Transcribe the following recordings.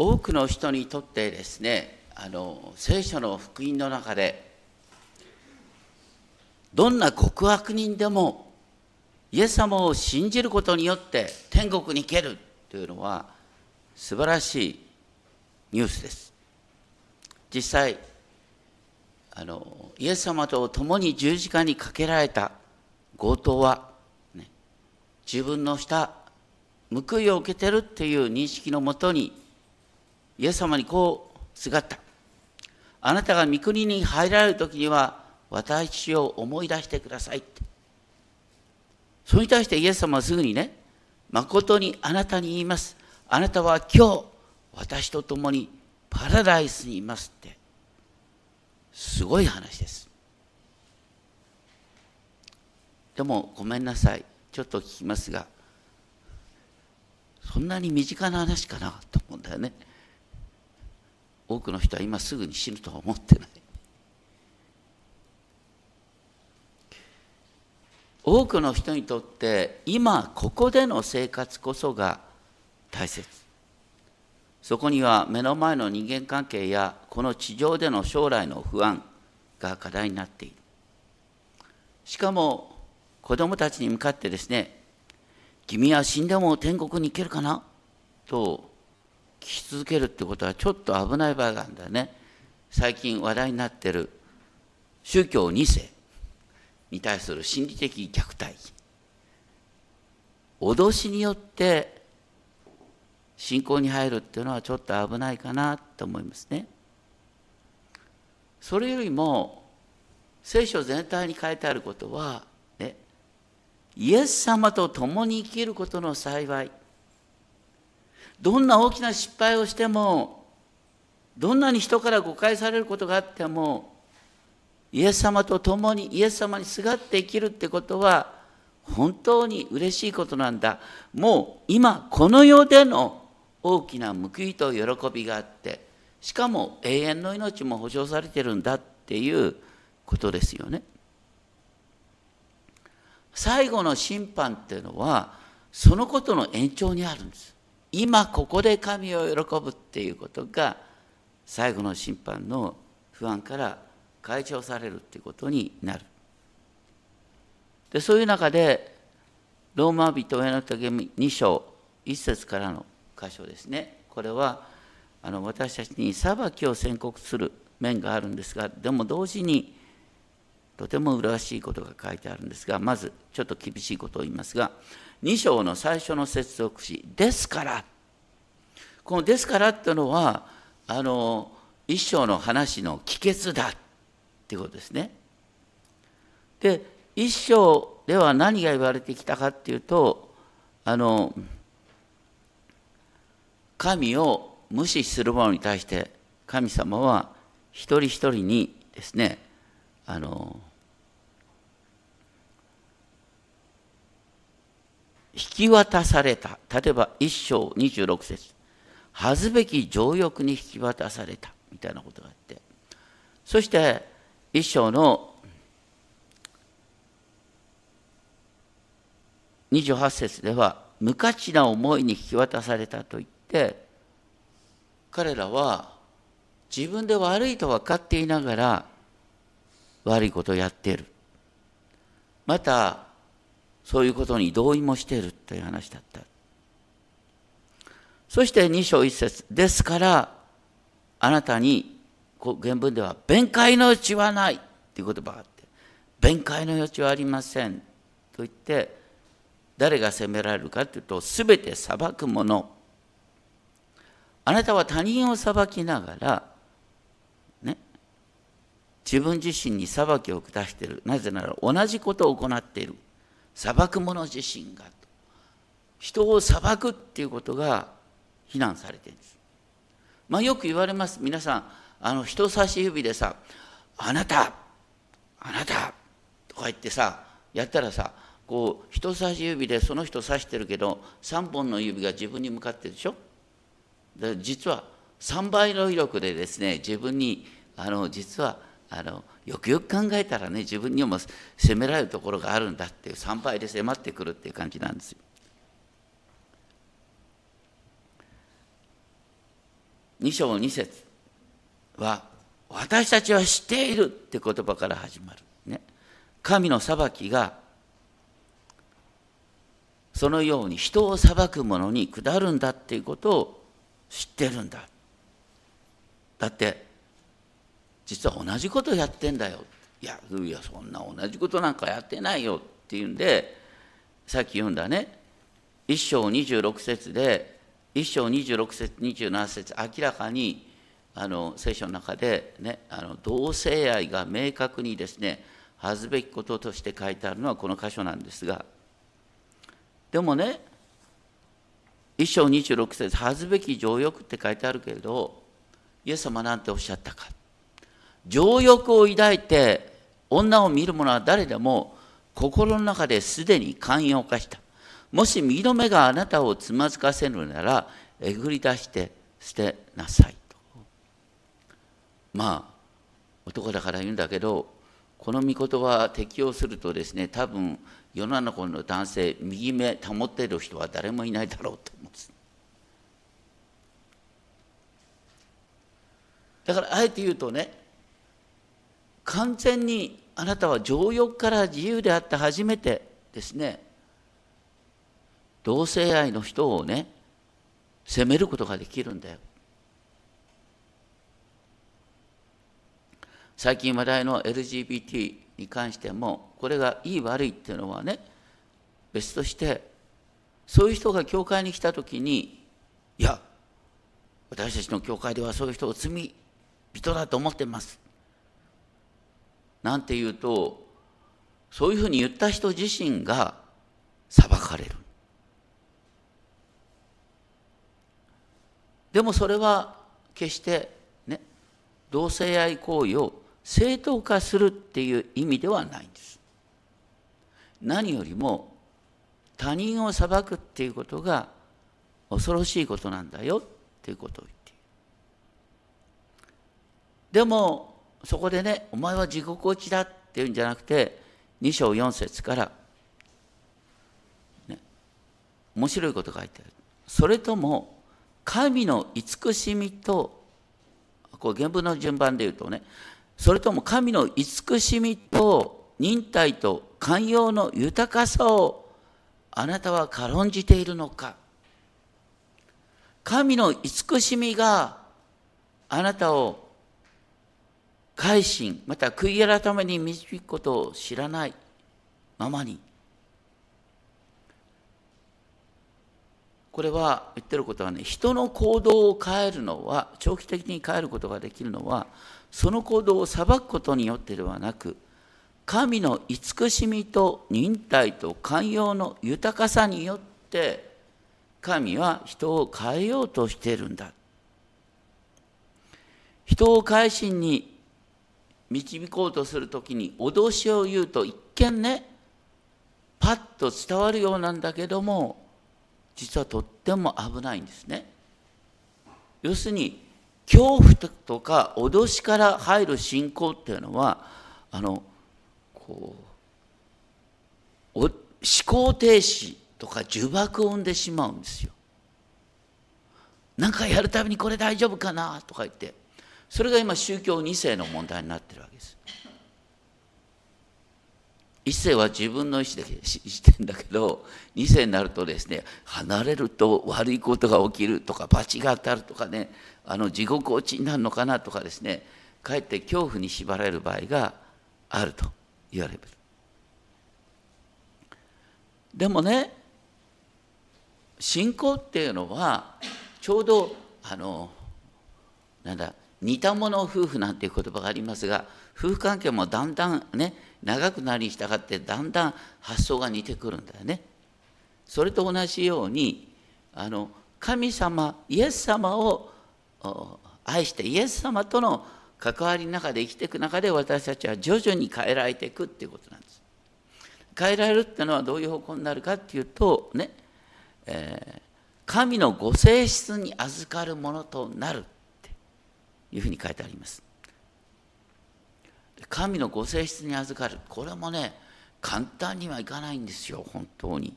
多くの人にとってですね、聖書の福音の中で、どんな極悪人でもイエス様を信じることによって天国に行けるというのは素晴らしいニュースです。実際、イエス様と共に十字架にかけられた強盗は、ね、自分のした報いを受けてるっていう認識のもとにイエス様にこうすがった。あなたが御国に入られるときには私を思い出してくださいって。それに対してイエス様はすぐにね、誠にあなたに言います。あなたは今日私と共にパラダイスにいますって。すごい話です。でもごめんなさい。ちょっと聞きますが、そんなに身近な話かなと思うんだよね。多くの人は今すぐに死ぬとは思ってない。多くの人にとって今ここでの生活こそが大切。そこには目の前の人間関係やこの地上での将来の不安が課題になっている。しかも子どもたちに向かってですね、君は死んでも天国に行けるかなと聞き続けるってことはちょっと危ない場合があるんだよね。最近話題になってる宗教2世に対する心理的虐待、脅しによって信仰に入るっていうのはちょっと危ないかなと思いますね。それよりも聖書全体に書いてあることは、ね、イエス様と共に生きることの幸い、どんな大きな失敗をしても、どんなに人から誤解されることがあっても、イエス様と共にイエス様にすがって生きるってことは本当に嬉しいことなんだ。もう今この世での大きな報いと喜びがあって、しかも永遠の命も保証されてるんだっていうことですよね。最後の審判っていうのはそのことの延長にあるんです。今ここで神を喜ぶっていうことが最後の審判の不安から解消されるっていうことになる。で、そういう中でローマ人への手紙2章1節からの箇所ですね。これは私たちに裁きを宣告する面があるんですが、でも同時にとても麗しいことが書いてあるんですが、まずちょっと厳しいことを言いますが、2章の最初の接続詞ですから、このですからっていうのは1章の話の帰結だっていうことですね。で、一章では何が言われてきたかっていうと、神を無視する者に対して神様は一人一人にですね、引き渡された。例えば一章26節、恥ずべき情欲に引き渡されたみたいなことがあって、そして一章の28節では無価値な思いに引き渡されたと言って、彼らは自分で悪いと分かっていながら悪いことをやっている、またそういうことに同意もしているという話だった。そして2章1節ですから、あなたに原文では弁解の余地はないという言葉があって、弁解の余地はありませんと言って、誰が責められるかというと、すべて裁くもの。あなたは他人を裁きながら、ね、自分自身に裁きを下している。なぜなら同じことを行っている。裁く者自身が。人を裁くっていうことが非難されているんです。まあ、よく言われます。皆さん、人差し指でさ、あなたとか言ってさ、やったらさ、こう人差し指でその人指してるけど3本の指が自分に向かってるでしょ。で、実は3倍の威力でですね、自分に実はよくよく考えたらね、自分にも責められるところがあるんだっていう、3倍で迫ってくるっていう感じなんですよ。2章2節は、私たちは知っているって言葉から始まる、ね、神の裁きがそのように人を裁く者に下るんだっていうことを知ってるんだ。だって実は同じことやってんだよ。いやそんな同じことなんかやってないよっていうんで、さっき読んだね1章26節で、1章26節27節明らかに聖書の中で、ね、同性愛が明確にですね恥ずべきこととして書いてあるのはこの箇所なんですが、でもね1章26節恥ずべき情欲って書いてあるけれど、イエス様なんておっしゃったか。情欲を抱いて女を見る者は誰でも心の中ですでに寛容化した。もし右の目があなたをつまずかせるならえぐり出して捨てなさいと。まあ男だから言うんだけど、この御言葉適用するとですね、多分世の中の男性右目保っている人は誰もいないだろうと思うんです。だからあえて言うとね、完全にあなたは情欲から自由であって初めてですね同性愛の人をね責めることができるんだよ。最近話題の LGBT に関しても、これがいい悪いっていうのはね別として、そういう人が教会に来た時に、いや私たちの教会ではそういう人を罪人だと思ってますなんて言うと、そういうふうに言った人自身が裁かれる。でもそれは決してね同性愛行為を正当化するっていう意味ではないんです。何よりも他人を裁くっていうことが恐ろしいことなんだよっていうことを言っている。でもそこでね、お前は地獄落ちだっていうんじゃなくて、2章4節から、ね、面白いこと書いてある。それとも神の慈しみと、こう原文の順番で言うとね、それとも神の慈しみと忍耐と寛容の豊かさをあなたは軽んじているのか。神の慈しみがあなたを改心、また悔い改めに導くことを知らないままに。これは言ってることはね、人の行動を変えるのは、長期的に変えることができるのは、その行動を裁くことによってではなく、神の慈しみと忍耐と寛容の豊かさによって、神は人を変えようとしているんだ。人を改心に導こうとするときに脅しを言うと、一見ねパッと伝わるようなんだけども、実はとっても危ないんですね。要するに恐怖とか脅しから入る信仰っていうのは、こう思考停止とか呪縛を生んでしまうんですよ。なんかやるたびにこれ大丈夫かなとか言って、それが今宗教2世の問題になってるわけです。1世は自分の意思でしてんだけど、2世になるとですね、離れると悪いことが起きるとか罰が当たるとかね、地獄落ちになるのかなとかですね、かえって恐怖に縛られる場合があると言われる。でもね、信仰っていうのはちょうど似た者夫婦なんていう言葉がありますが、夫婦関係もだんだんね長くなりにしたがって、だんだん発想が似てくるんだよね。それと同じように神様イエス様を愛して、イエス様との関わりの中で生きていく中で、私たちは徐々に変えられていくっていうことなんです。変えられるっていうのはどういう方向になるかっていうとね、神のご性質に預かるものとなる。いうふうに書いてあります。神のご性質に預かる、これもね簡単にはいかないんですよ。本当に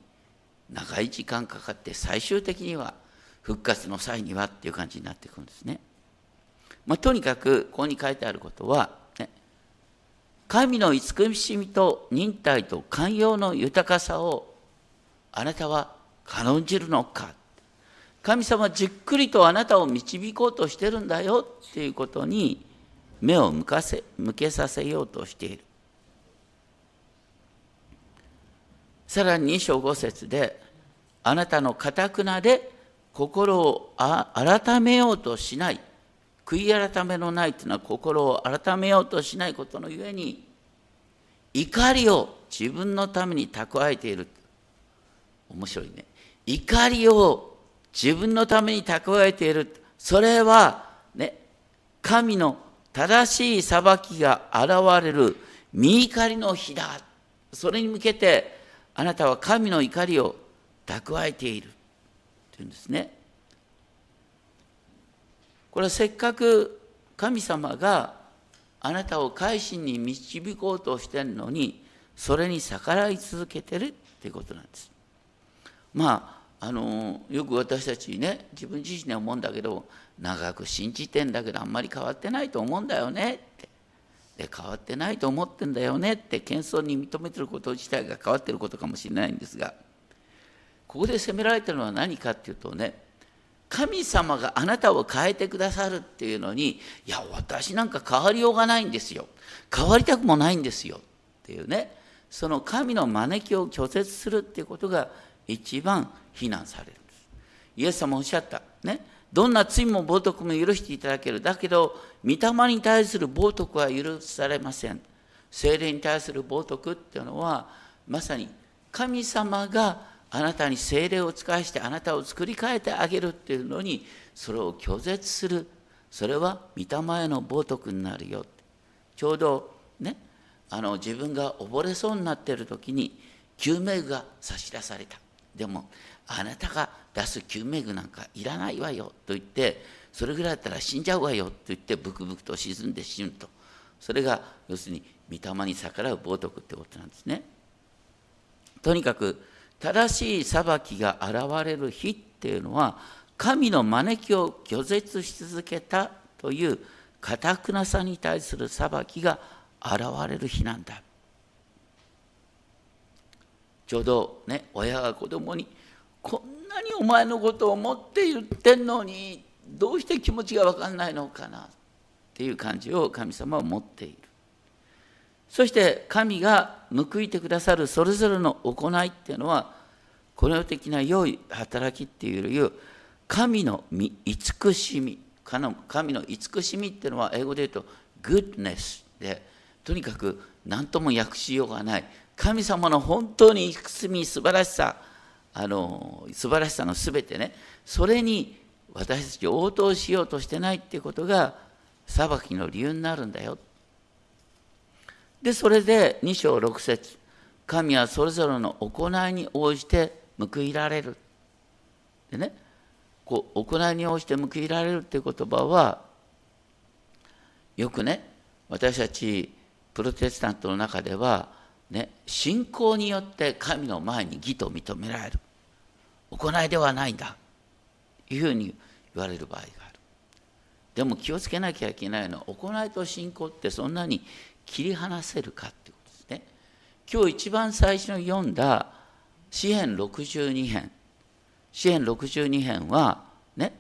長い時間かかって、最終的には復活の際にはっていう感じになっていくんですね。とにかくここに書いてあることは、ね、神の慈しみと忍耐と寛容の豊かさをあなたは軽んじるのか、神様じっくりとあなたを導こうとしてるんだよっていうことに目を向けさせようとしている。さらに2章5節で、あなたの頑なで心を改めようとしない、悔い改めのないというのは心を改めようとしないことのゆえに、怒りを自分のために蓄えている。面白いね。怒りを自分のために蓄えている。それは、ね、神の正しい裁きが現れる御怒りの日だ。それに向けて、あなたは神の怒りを蓄えているというんですね。これはせっかく神様があなたを改心に導こうとしているのに、それに逆らい続けてるということなんです。まあ、よく私たちね、自分自身で思うんだけど、長く信じてんだけどあんまり変わってないと思うんだよねって。で、変わってないと思ってんだよねって謙遜に認めてること自体が変わってることかもしれないんですが、ここで責められてるのは何かっていうとね、神様があなたを変えてくださるっていうのに、いや私なんか変わりようがないんですよ、変わりたくもないんですよっていうね、その神の招きを拒絶するっていうことが一番非難されるんです。イエス様おっしゃったね、どんな罪も冒涜も許していただける、だけど御霊に対する冒涜は許されません。聖霊に対する冒涜っていうのは、まさに神様があなたに聖霊を使いしてあなたを作り変えてあげるっていうのに、それを拒絶する、それは御霊への冒涜になるよ。ちょうどね、自分が溺れそうになっている時に救命具が差し出された。でもあなたが出す救命具なんかいらないわよと言って、それぐらいだったら死んじゃうわよと言ってブクブクと沈んで死ぬと、それが要するに御霊に逆らう冒涜ってことなんですね。とにかく正しい裁きが現れる日っていうのは、神の招きを拒絶し続けたという頑なさに対する裁きが現れる日なんだ。ちょうどね、親が子供に、こんなにお前のことを思って言ってんのに、どうして気持ちが分かんないのかなっていう感じを神様は持っている。そして神が報いてくださるそれぞれの行いっていうのは、この世的な良い働きっていう神の慈しみ、神の慈しみっていうのは英語で言うと goodness で、とにかく何とも訳しようがない神様の本当に慈み、素晴らしさ、素晴らしさのすべてね、それに私たち応答しようとしてないっていうことが裁きの理由になるんだよ。で、それで2章6節、神はそれぞれの行いに応じて報いられる。でね、こう行いに応じて報いられるっていう言葉は、よくね、私たちプロテスタントの中では、ね、信仰によって神の前に義と認められる。行いではないんだ。いうふうに言われる場合がある。でも気をつけなきゃいけないのは、行いと信仰ってそんなに切り離せるかってことですね。今日一番最初に読んだ詩編62編。詩編62編はね、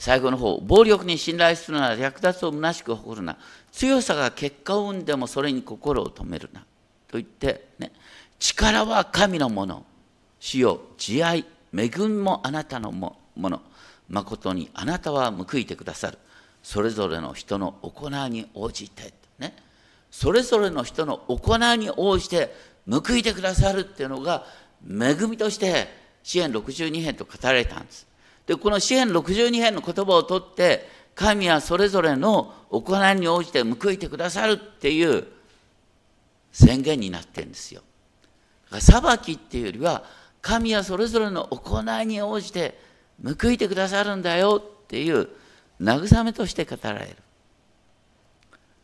最後の方、暴力に信頼するなら、略奪をむなしく誇るな、強さが結果を生んでもそれに心を止めるなと言って、ね、力は神のもの、主よ慈愛、恵みもあなたのもの、まことにあなたは報いてくださる。それぞれの人の行いに応じて、ね、それぞれの人の行いに応じて報いてくださるっていうのが恵みとして詩編62編と語られたんです。で、この詩編62編の言葉を取って、神はそれぞれの行いに応じて報いてくださるっていう宣言になってるんですよ。だから裁きっていうよりは、神はそれぞれの行いに応じて報いてくださるんだよっていう慰めとして語られる。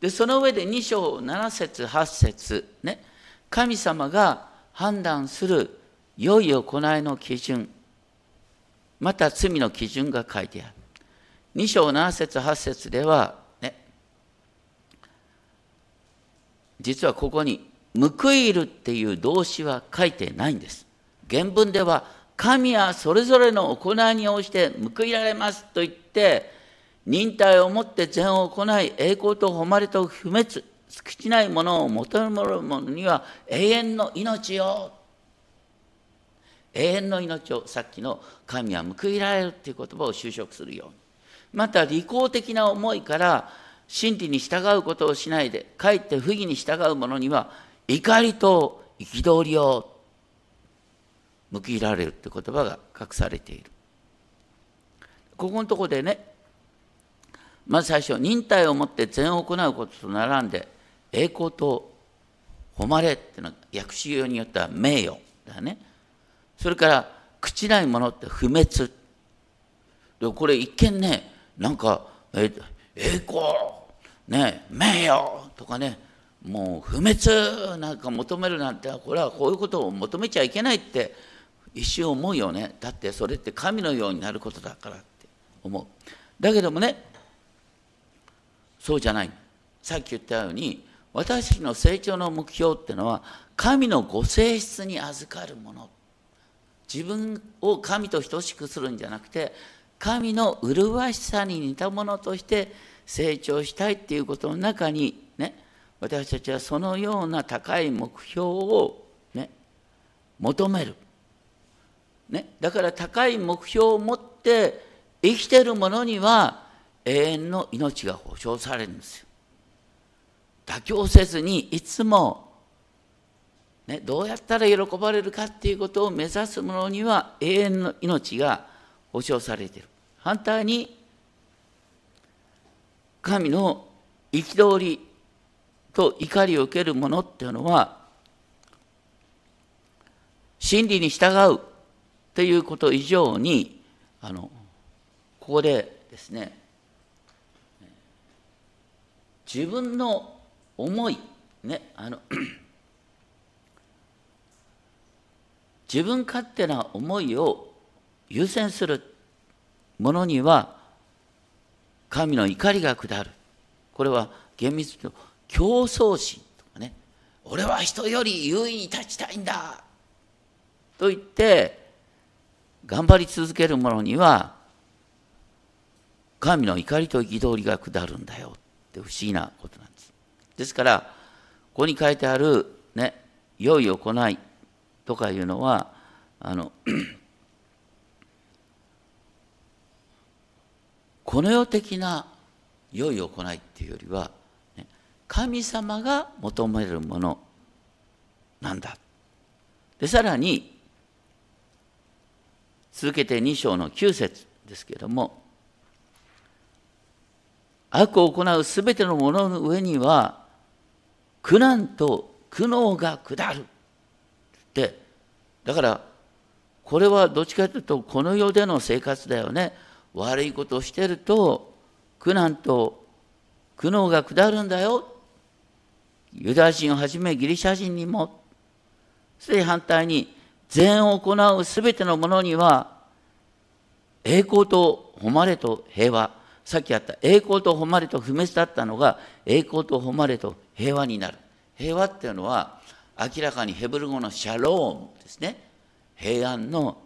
で、その上で2章7節8節ね、神様が判断する良い行いの基準、また罪の基準が書いてある。2章7節8節では、ね、実はここに報いるっていう動詞は書いてないんです。原文では神はそれぞれの行いに応じて報いられますと言って、忍耐をもって善を行い、栄光と誉れと不滅、尽きないものを求める者には永遠の命を。永遠の命を、さっきの神は報いられるという言葉を修飾するように。また利口的な思いから真理に従うことをしないで、かえって不義に従う者には怒りと憤りを報いられるという言葉が隠されている。ここのところでね、まず最初、忍耐をもって善を行うことと並んで、栄光と誉れっていうのは訳しようによっては名誉だね。それから朽ちないものって不滅。でこれ一見ね、なんか栄光、ね、名誉とかね、もう不滅なんか求めるなんて、これはこういうことを求めちゃいけないって一瞬思うよね。だってそれって神のようになることだからって思う。だけどもね、そうじゃない。さっき言ったように、私たちの成長の目標っていうのは神のご性質に預かるもの、自分を神と等しくするんじゃなくて、神の麗しさに似たものとして成長したいっていうことの中にね、私たちはそのような高い目標をね求める、ね、だから高い目標を持って生きてるものには永遠の命が保証されるんですよ。妥協せずにいつも、ね、どうやったら喜ばれるかっていうことを目指すものには永遠の命が保証されている。反対に神の憤りと怒りを受けるものっていうのは、真理に従うっていうこと以上に、ここでですね、自分の思い、ね、自分勝手な思いを優先するものには神の怒りが下る。これは厳密に言うと競争心とかね、俺は人より優位に立ちたいんだと言って頑張り続けるものには神の怒りと憤りが下るんだよって不思議なことなんです。ですからここに書いてあるね、良い行いとかいうのはこの世的な良い行いっていうよりは、神様が求めるものなんだ。でさらに続けて2章の9節ですけれども、悪を行うすべてのものの上には苦難と苦悩が下るって。だからこれはどっちかというとこの世での生活だよね。悪いことをしてると苦難と苦悩が下るんだよ。ユダヤ人をはじめギリシャ人にも。そして反対に善を行うすべてのものには栄光と誉れと平和。さっきあった栄光と誉れと不滅だったのが栄光と誉れと平和になる。平和っていうのは明らかにヘブル語のシャロームですね。平安の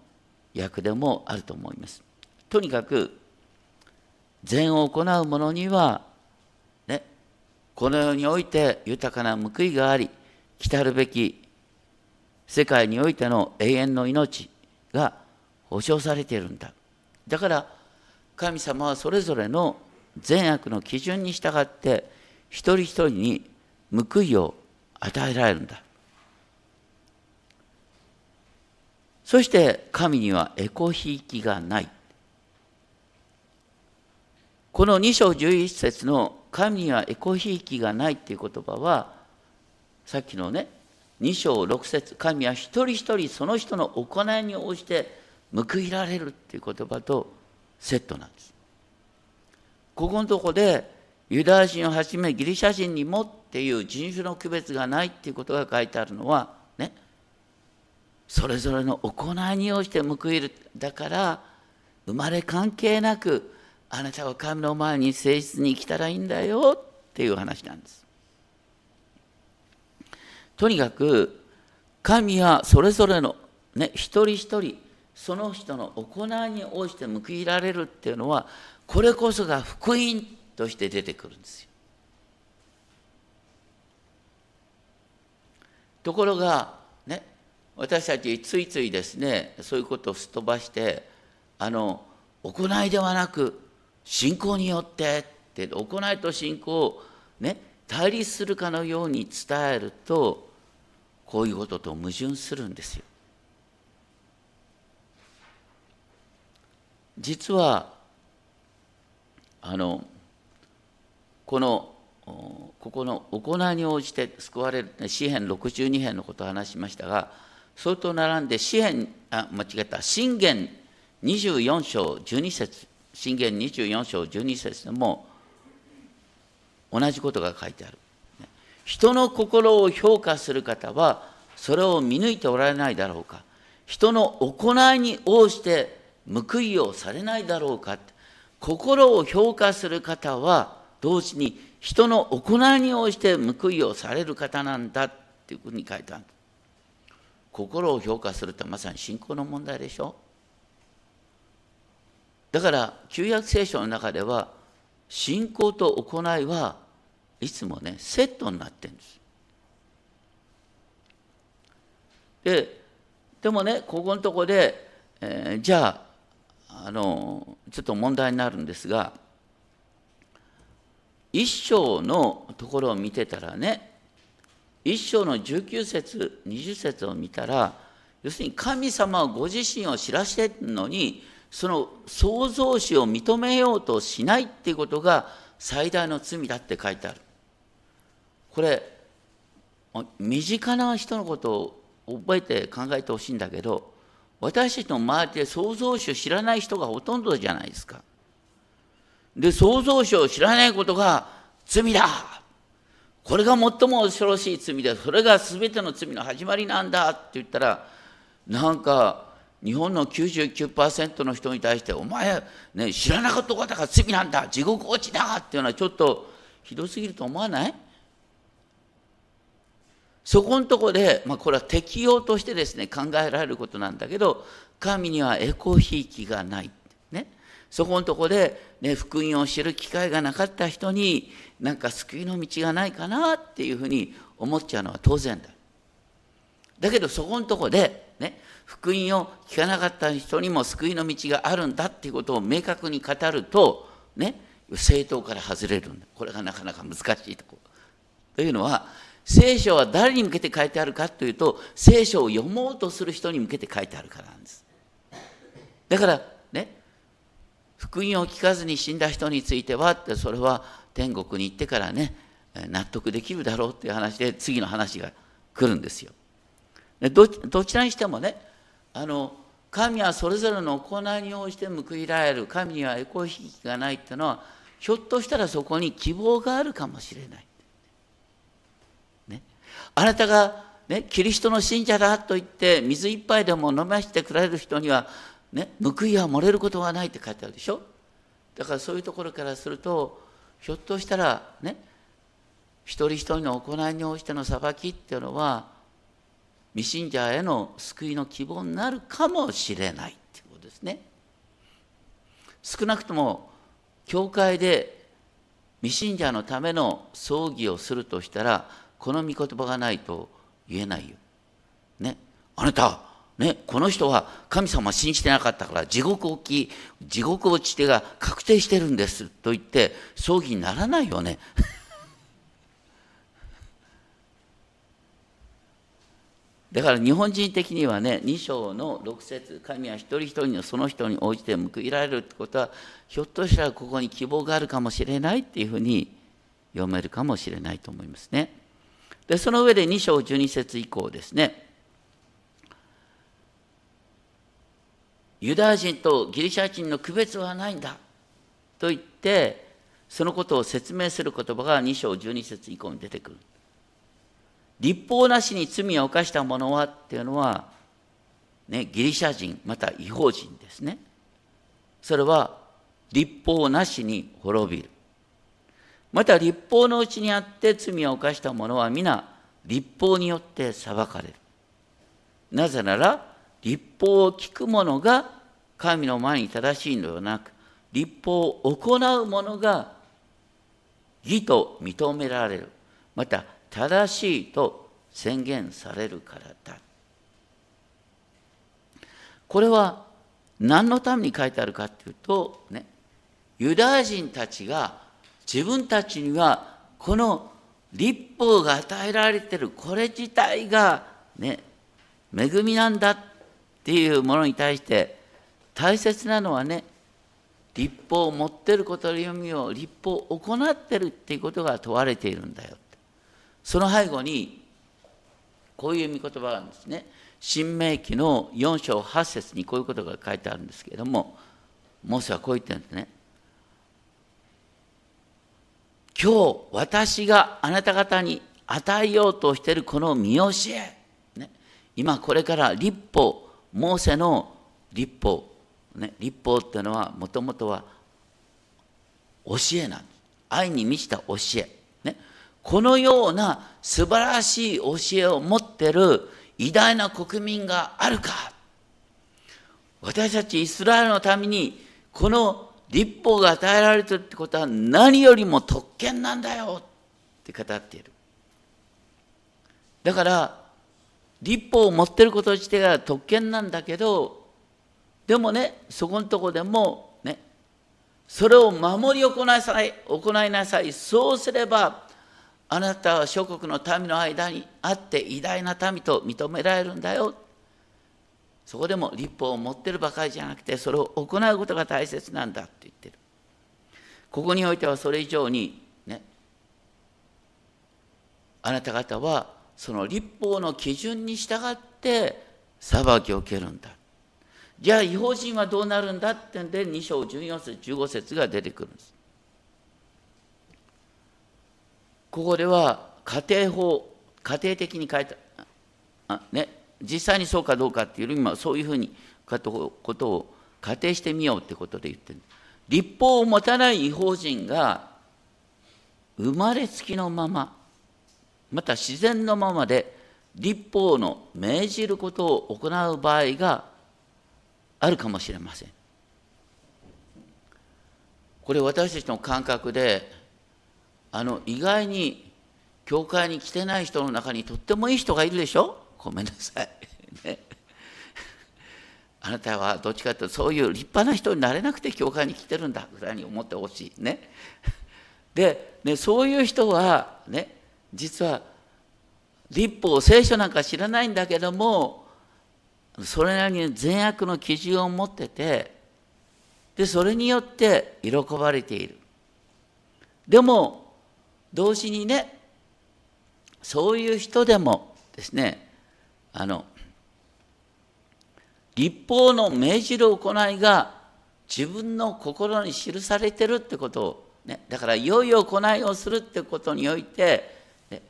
訳でもあると思います。とにかく善を行う者には、ね、この世において豊かな報いがあり、来たるべき世界においての永遠の命が保証されているんだ。だから神様はそれぞれの善悪の基準に従って一人一人に報いを与えられるんだ。そして神にはえこひいきがない。この2章11節の神にはえこひいきがないっていう言葉は、さっきのね、2章6節、神は一人一人その人の行いに応じて報いられるっていう言葉とセットなんです。ここのとこで、ユダヤ人をはじめギリシャ人にもっていう人種の区別がないっていうことが書いてあるのは、ね、それぞれの行いに応じて報いる。だから、生まれ関係なく、あなたは神の前に誠実に生きたらいいんだよっていう話なんです。とにかく神はそれぞれの、一人一人その人の行いに応じて報いられるっていうのは、これこそが福音として出てくるんですよ。ところが私たちついついですね、そういうことをすっ飛ばして、行いではなく信仰によってって、行いと信仰を対立するかのように伝えると、こういうことと矛盾するんですよ。実はここの行いに応じて救われる詩編62編のことを話しましたが、それと並んで箴言24章12節、箴言24章12節でも同じことが書いてある。人の心を評価する方はそれを見抜いておられないだろうか。人の行いに応じて報いをされないだろうか。心を評価する方は同時に人の行いに応じて報いをされる方なんだっていうふうに書いてある。心を評価するってまさに信仰の問題でしょ。だから旧約聖書の中では信仰と行いはいつもセットになってるんです。でもここのとこで、じゃあ、ちょっと問題になるんですが、一章のところを見てたら一章の19節20節を見たら、要するに神様はご自身を知らせてるのに、その創造主を認めようとしないっていうことが最大の罪だって書いてある。これ身近な人のことを覚えて考えてほしいんだけど、私たちの周りで創造主を知らない人がほとんどじゃないですか。で、創造主を知らないことが罪だ、これが最も恐ろしい罪で、それが全ての罪の始まりなんだって言ったら、なんか日本の 99% の人に対して、お前、知らなかったことが罪なんだ、地獄落ちだっていうのはちょっとひどすぎると思わない？そこのとこで、これは適用としてですね、考えられることなんだけど、神にはエコひいきがない。そこのとこで、福音を知る機会がなかった人に、なんか救いの道がないかなっていうふうに思っちゃうのは当然だ。だけどそこのとこで、福音を聞かなかった人にも救いの道があるんだっていうことを明確に語ると、正当から外れるんだ。これがなかなか難しいところ。というのは、聖書は誰に向けて書いてあるかというと、聖書を読もうとする人に向けて書いてあるからなんです。だから福音を聞かずに死んだ人についてはって、それは天国に行ってから納得できるだろうっていう話で、次の話が来るんですよ。どちらにしても神はそれぞれの行いに応じて報いられる、神にはエコひいきがないっていうのは、ひょっとしたらそこに希望があるかもしれない。あなたがキリストの信者だと言って水一杯でも飲ませてくれる人には報いは漏れることはないって書いてあるでしょ。だからそういうところからすると、ひょっとしたら一人一人の行いに応じての裁きっていうのは、未信者への救いの希望になるかもしれないっていうことですね。少なくとも教会で未信者のための葬儀をするとしたら、この御言葉がないと言えないよ。あなたこの人は神様を信じてなかったから地獄落ちてが確定してるんですと言って葬儀にならないよね。だから日本人的には2章の6節、神は一人一人のその人に応じて報いられるってことは、ひょっとしたらここに希望があるかもしれないっていうふうに読めるかもしれないと思いますね。で、その上で2章12節以降ですね、ユダヤ人とギリシャ人の区別はないんだと言って、そのことを説明する言葉が2章12節以降に出てくる。律法なしに罪を犯した者はっていうのは、ギリシャ人、また異邦人ですね。それは律法なしに滅びる。また律法のうちにあって罪を犯した者は皆律法によって裁かれる。なぜなら律法を聞く者が神の前に正しいのではなく、律法を行う者が義と認められる。また正しいと宣言されるからだ。これは何のために書いてあるかというとね、ユダヤ人たちが自分たちにはこの律法が与えられている、これ自体がね、恵みなんだっていうものに対して、大切なのはね、律法を持っていることの意味を、律法を行っているっていうことが問われているんだよ。その背後にこういう御言葉があるんですね。申命記の4章8節にこういうことが書いてあるんですけれども、モーセはこう言ってるんですね。今日私があなた方に与えようとしているこの見教え、ね、今これから律法、モーセの律法、ね、律法っていうのはもともとは教えなんです。愛に満ちた教え、ね、このような素晴らしい教えを持っている偉大な国民があるか。私たちイスラエルのためにこの律法が与えられているってことは何よりも特権なんだよって語っている。だから律法を持っていること自体が特権なんだけど、でもね、そこのとこでもね、それを守り行いなさい、そうすればあなたは諸国の民の間にあって偉大な民と認められるんだよ。そこでも律法を持ってるばかりじゃなくて、それを行うことが大切なんだって言ってる。ここにおいてはそれ以上にね、あなた方はその律法の基準に従って裁きを受けるんだ。じゃあ違法人はどうなるんだってんで、2章14節15節が出てくるんです。ここでは家庭法、家庭的に書いた、ね、実際にそうかどうかっていうよりも、そういうふうにことを仮定してみようってことで言ってる。律法を持たない違法人が生まれつきのまま、また自然のままで律法の命じることを行う場合があるかもしれません。これ私たちの感覚で、意外に教会に来てない人の中にとってもいい人がいるでしょ。ごめんなさいね、あなたはどっちかというとそういう立派な人になれなくて教会に来てるんだぐらいに思ってほしいね。でね、そういう人はね、実は律法、聖書なんか知らないんだけども、それなりに善悪の基準を持ってて、でそれによって喜ばれている。でも同時にね、そういう人でもですね、律法の命じる行いが自分の心に記されてるってことを、ね、だから良い行いをするってことにおいて、ね、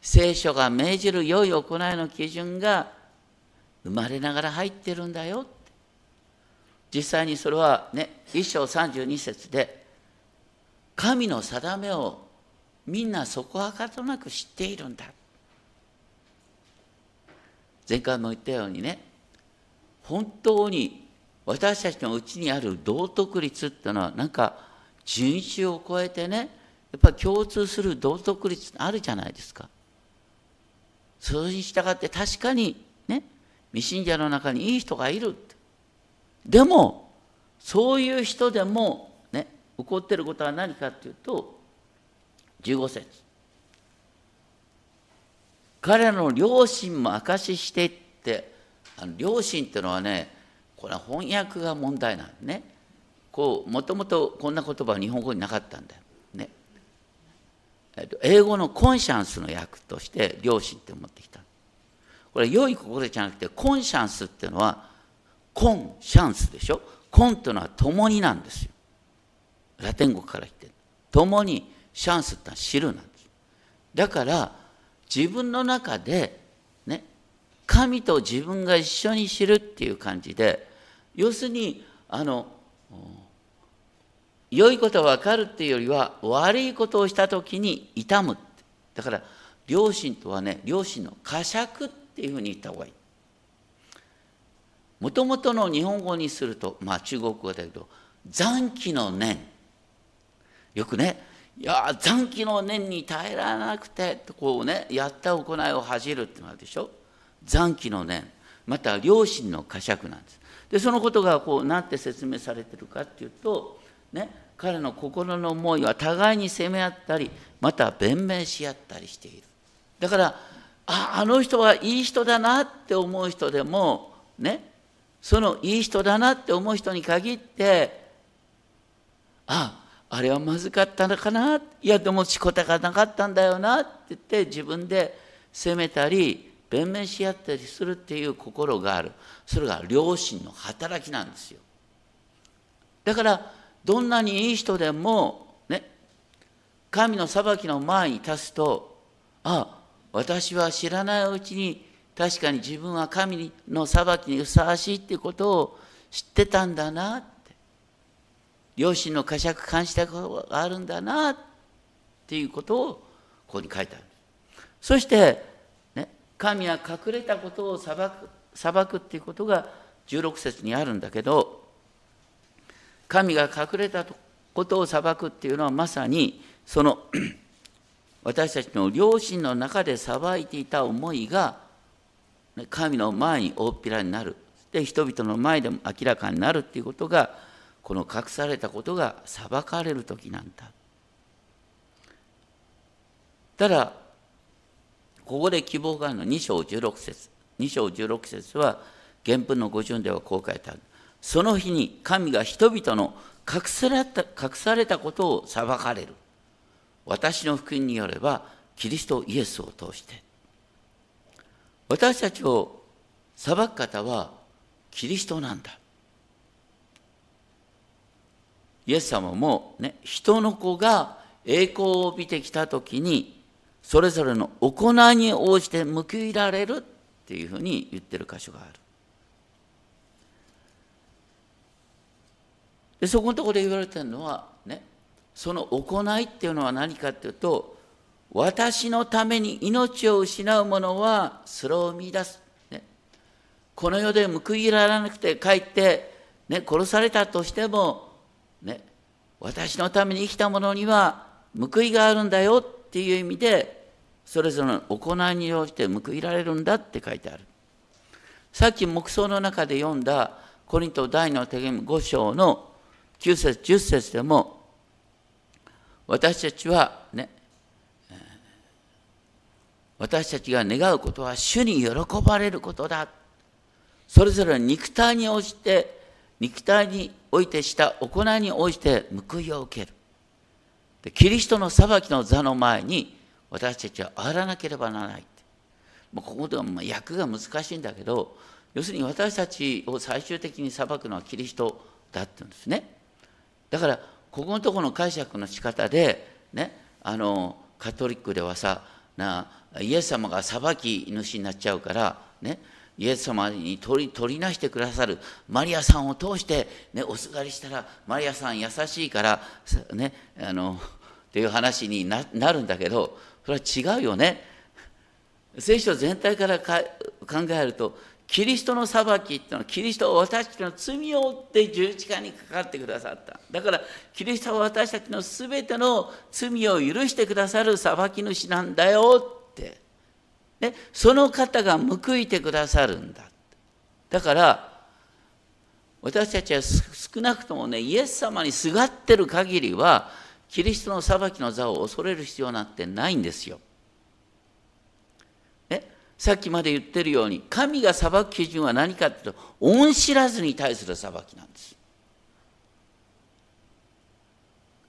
聖書が命じる良い行いの基準が生まれながら入ってるんだよって。実際にそれはね、1章32節で、神の定めをみんなそこはかとなく知っているんだ。前回も言ったようにね、本当に私たちのうちにある道徳律っていうのは、なんか人種を超えてね、やっぱり共通する道徳律あるじゃないですか。それに従って確かにね、未信者の中にいい人がいる。でもそういう人でもね、起こっていることは何かっていうと、15節、彼らの良心も証ししていって、良心っていうのはね、これは翻訳が問題なんね。こうもともとこんな言葉は日本語になかったんだよね。英語のコンシャンスの訳として良心って持ってきた。これ良い心じゃなくて、コンシャンスっていうのはコンシャンスでしょ。コンっていうのは共になんですよ。ラテン語から言ってる。共にシャンスってのは知るなんです。だから自分の中でね、神と自分が一緒に知るっていう感じで、要するに良いことが分かるっていうよりは、悪いことをしたときに痛む。だから、良心とはね、良心の呵責っていうふうに言った方がいい。もともとの日本語にすると、まあ中国語だけど、残機の念。よくね、いや、残機の念に耐えられなくて、とこうね、やった行いを恥じるってのあるでしょ。残機の念。また、良心の呵責なんです。で、そのことがこう、なんて説明されてるかっていうと、ね、彼の心の思いは互いに責め合ったり、また弁明し合ったりしている。だから、あの人はいい人だなって思う人でも、ね、そのいい人だなって思う人に限って、あれはまずかったのかな、いや、でも仕方がなかったんだよなって言って、自分で責めたり、弁明し合ったりするっていう心がある。それが良心の働きなんですよ。だから、どんなにいい人でも、ね、神の裁きの前に立つと、私は知らないうちに、確かに自分は神の裁きにふさわしいっていうことを知ってたんだなって、良心の呵責感じたことがあるんだなっていうことを、ここに書いてある。そして、ね、神は隠れたことを裁くっていうことが16節にあるんだけど、神が隠れたことを裁くっていうのはまさにその私たちの良心の中で裁いていた思いが神の前に大っぴらになる。で、人々の前でも明らかになるっていうことが、この隠されたことが裁かれる時なんだ。ただ、ここで希望があるのは2章16節。2章16節は原文の語順ではこう書いてある。その日に神が人々の隠されたことを裁かれる。私の福音によれば、キリストイエスを通して。私たちを裁く方はキリストなんだ。イエス様もね、人の子が栄光を帯びてきたときに、それぞれの行いに応じて報いられるっていうふうに言ってる箇所がある。で、そこのところで言われてるのは、ね、その行いっていうのは何かっていうと、私のために命を失う者はそれを見出す、ね。この世で報いられなくて帰って、ね、殺されたとしても、ね、私のために生きた者には報いがあるんだよっていう意味で、それぞれの行いに応じて報いられるんだって書いてある。さっき黙想の中で読んだコリント第2の手紙5章の9節10節でも、私たちはね、私たちが願うことは主に喜ばれることだ。それぞれ肉体においてした行いに応じて報いを受ける。で、キリストの裁きの座の前に私たちはあがらなければならないって。ここでは訳が難しいんだけど、要するに私たちを最終的に裁くのはキリストだって言うんですね。だから、ここのところの解釈の仕方で、ね、カトリックではさ、イエス様が裁き主になっちゃうから、ね、イエス様に取りなしてくださるマリアさんを通して、ね、おすがりしたら、マリアさん優しいから、ね、っていう話に なるんだけど、それは違うよね。聖書全体から考えると、キリストの裁きっていうのは、キリストは私たちの罪を負って十字架にかかってくださった。だから、キリストは私たちのすべての罪を許してくださる裁き主なんだよって。ね、その方が報いてくださるんだ。だから、私たちは少なくともね、イエス様にすがってる限りは、キリストの裁きの座を恐れる必要なんてないんですよ。さっきまで言ってるように、神が裁く基準は何かっていうと、恩知らずに対する裁きなんです。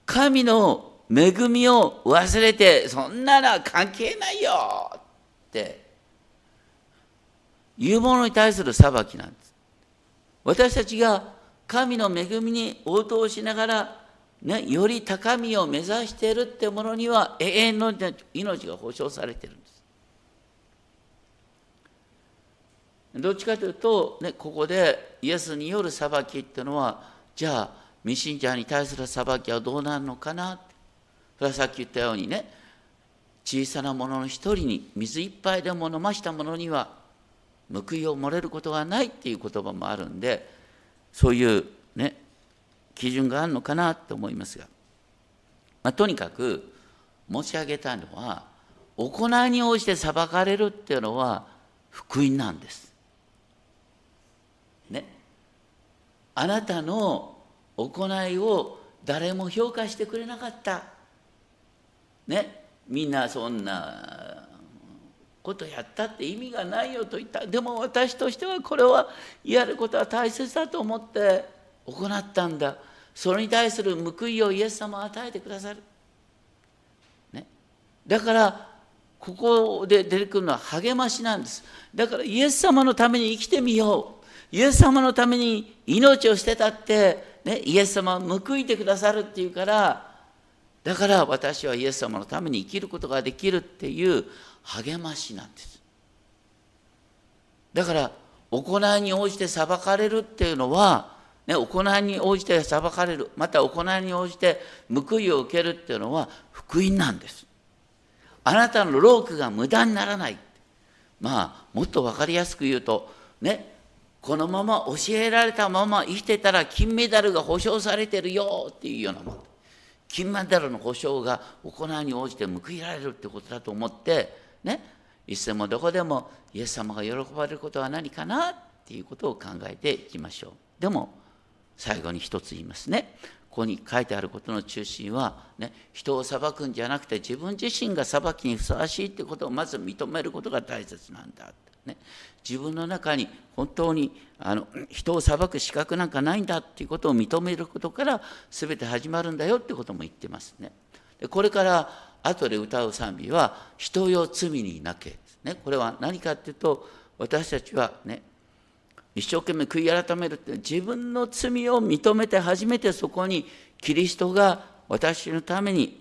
神の恵みを忘れて、そんなのは関係ないよっていうものに対する裁きなんです。私たちが神の恵みに応答しながら、ね、より高みを目指しているってものには、永遠の命が保証されてるんです。どっちかというと、ね、ここでイエスによる裁きっていうのは、じゃあ未信者に対する裁きはどうなるのかな。それはさっき言ったようにね、小さな者の一人に水一杯でも飲ました者には報いを漏れることがないっていう言葉もあるんで、そういうね基準があるのかなと思いますが、とにかく申し上げたのは、行いに応じて裁かれるっていうのは福音なんです。ね、あなたの行いを誰も評価してくれなかった。ね、みんなそんなことやったって意味がないよと言った。でも私としてはこれはやることは大切だと思って行ったんだ。それに対する報いをイエス様は与えてくださる。ね、だからここで出てくるのは励ましなんです。だからイエス様のために生きてみよう。イエス様のために命を捨てたって、ね、イエス様は報いてくださるっていうから、だから私はイエス様のために生きることができるっていう励ましなんです。だから行いに応じて裁かれるっていうのは、ね、行いに応じて裁かれる、また行いに応じて報いを受けるっていうのは福音なんです。あなたの労苦が無駄にならない。まあもっと分かりやすく言うとね、このまま教えられたまま生きてたら金メダルが保証されてるよっていうようなもの。金メダルの保証が行いに応じて報いられるってことだと思ってね、いつでもどこでもイエス様が喜ばれることは何かなっていうことを考えていきましょう。でも最後に一つ言いますね。ここに書いてあることの中心は、ね、人を裁くんじゃなくて自分自身が裁きにふさわしいってことをまず認めることが大切なんだ、ね、自分の中に本当に人を裁く資格なんかないんだっていうことを認めることから全て始まるんだよってことも言ってますね。でこれから後で歌う賛美は「人よ罪になけ」ですね。これは何かっていうと、私たちはね一生懸命悔い改めるって、自分の罪を認めて初めてそこにキリストが私のために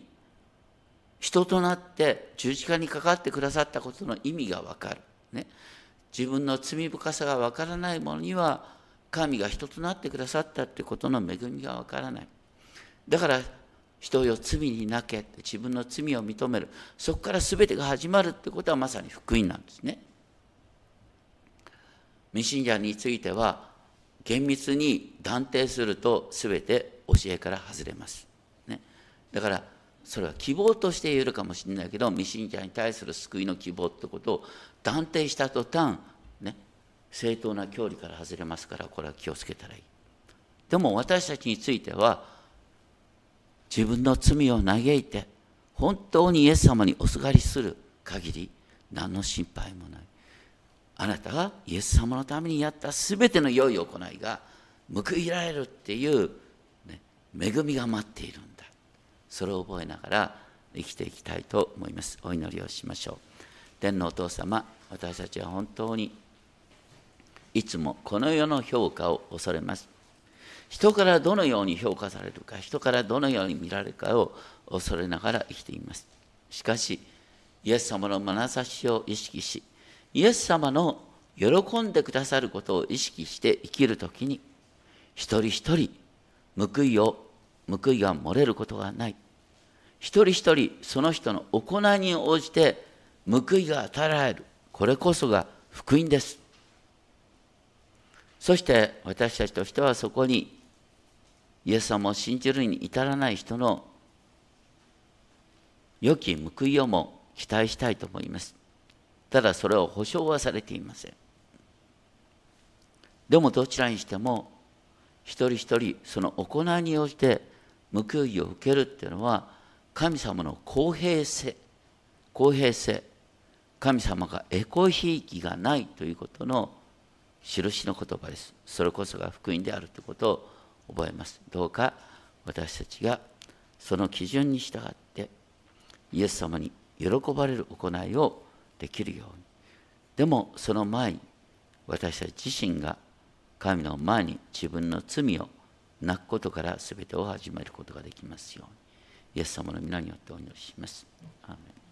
人となって十字架にかかってくださったことの意味が分かる。ね、自分の罪深さが分からないものには神が人となってくださったってことの恵みが分からない。だから人よ罪になけって自分の罪を認める、そこから全てが始まるってことはまさに福音なんですね。未信者については厳密に断定すると全て教えから外れます、ね、だからそれは希望として言えるかもしれないけど、未信者に対する救いの希望ってことを断定した途端、ね、正当な教理から外れますから、これは気をつけたらいい。でも私たちについては自分の罪を嘆いて本当にイエス様におすがりする限り何の心配もない。あなたがイエス様のためにやったすべての良い行いが報いられるっていう、ね、恵みが待っているんだ。それを覚えながら生きていきたいと思います。お祈りをしましょう。天のお父様、私たちは本当にいつもこの世の評価を恐れます。人からどのように評価されるか、人からどのように見られるかを恐れながら生きています。しかし、イエス様の眼差しを意識し、イエス様の喜んでくださることを意識して生きるときに、一人一人報いが漏れることがない。一人一人その人の行いに応じて報いが与えられる。これこそが福音です。そして私たちとしてはそこにイエス様を信じるに至らない人の良き報いをも期待したいと思います。ただそれを保証はされていません。でもどちらにしても一人一人その行いに応じて報いを受けるっていうのは神様の公平性、神様がエコひいきがないということの印の言葉です。それこそが福音であるということを覚えます。どうか私たちがその基準に従ってイエス様に喜ばれる行いをできるように。でもその前に私たち自身が神の前に自分の罪を泣くことから全てを始めることができますように。イエス様の皆によってお祈りします。アーメン。